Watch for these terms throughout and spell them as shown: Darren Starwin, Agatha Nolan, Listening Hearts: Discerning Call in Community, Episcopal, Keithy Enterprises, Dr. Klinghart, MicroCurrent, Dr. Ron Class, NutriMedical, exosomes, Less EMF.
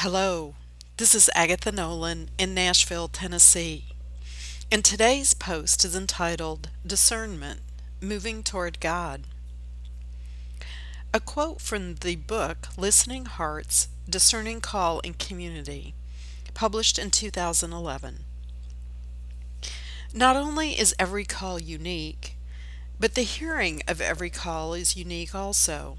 Hello, this is Agatha Nolan in Nashville, Tennessee, and today's post is entitled Discernment, Moving Toward God. A quote from the book Listening Hearts: Discerning Call in Community, published in 2011. Not only is every call unique, but the hearing of every call is unique also.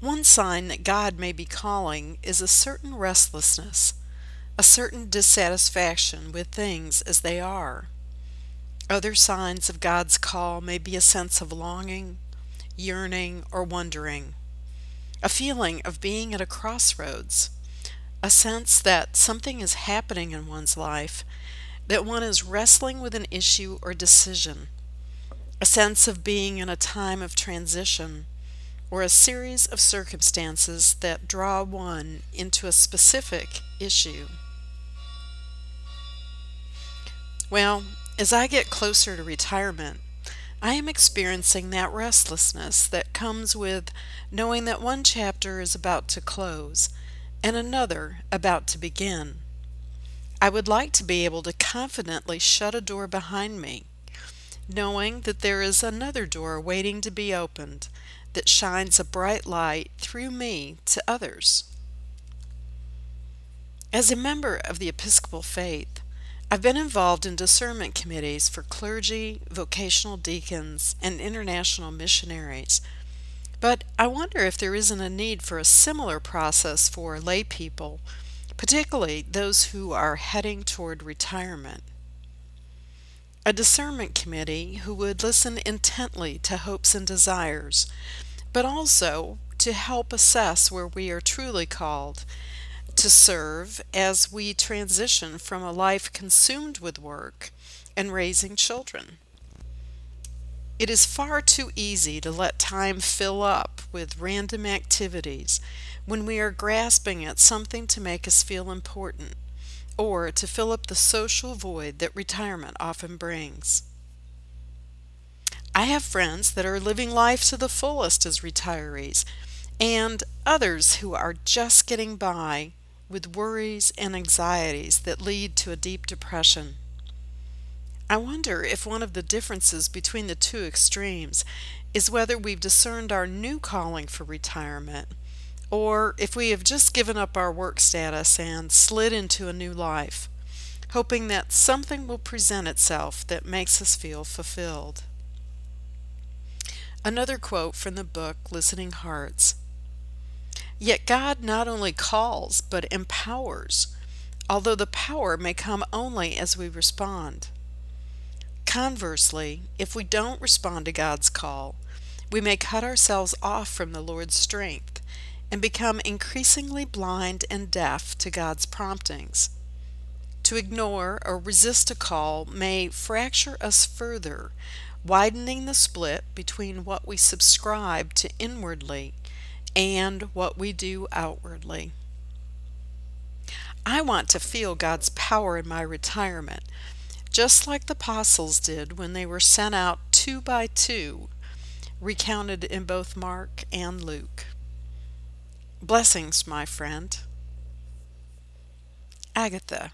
One sign that God may be calling is a certain restlessness, a certain dissatisfaction with things as they are. Other signs of God's call may be a sense of longing, yearning, or wondering, a feeling of being at a crossroads, a sense that something is happening in one's life, that one is wrestling with an issue or decision, a sense of being in a time of transition, or a series of circumstances that draw one into a specific issue. Well, as I get closer to retirement, I am experiencing that restlessness that comes with knowing that one chapter is about to close and another about to begin. I would like to be able to confidently shut a door behind me, knowing that there is another door waiting to be opened that shines a bright light through me to others. As a member of the Episcopal faith, I've been involved in discernment committees for clergy, vocational deacons, and international missionaries, but I wonder if there isn't a need for a similar process for lay people, particularly those who are heading toward retirement. A discernment committee who would listen intently to hopes and desires, but also to help assess where we are truly called to serve as we transition from a life consumed with work and raising children. It is far too easy to let time fill up with random activities when we are grasping at something to make us feel important, or to fill up the social void that retirement often brings. I have friends that are living life to the fullest as retirees, and others who are just getting by with worries and anxieties that lead to a deep depression. I wonder if one of the differences between the two extremes is whether we've discerned our new calling for retirement, or if we have just given up our work status and slid into a new life, hoping that something will present itself that makes us feel fulfilled. Another quote from the book Listening Hearts. Yet God not only calls, but empowers, although the power may come only as we respond. Conversely, if we don't respond to God's call, we may cut ourselves off from the Lord's strength and become increasingly blind and deaf to God's promptings. To ignore or resist a call may fracture us further, widening the split between what we subscribe to inwardly and what we do outwardly. I want to feel God's power in my retirement, just like the apostles did when they were sent out 2 by 2, recounted in both Mark and Luke. Blessings, my friend. Agatha.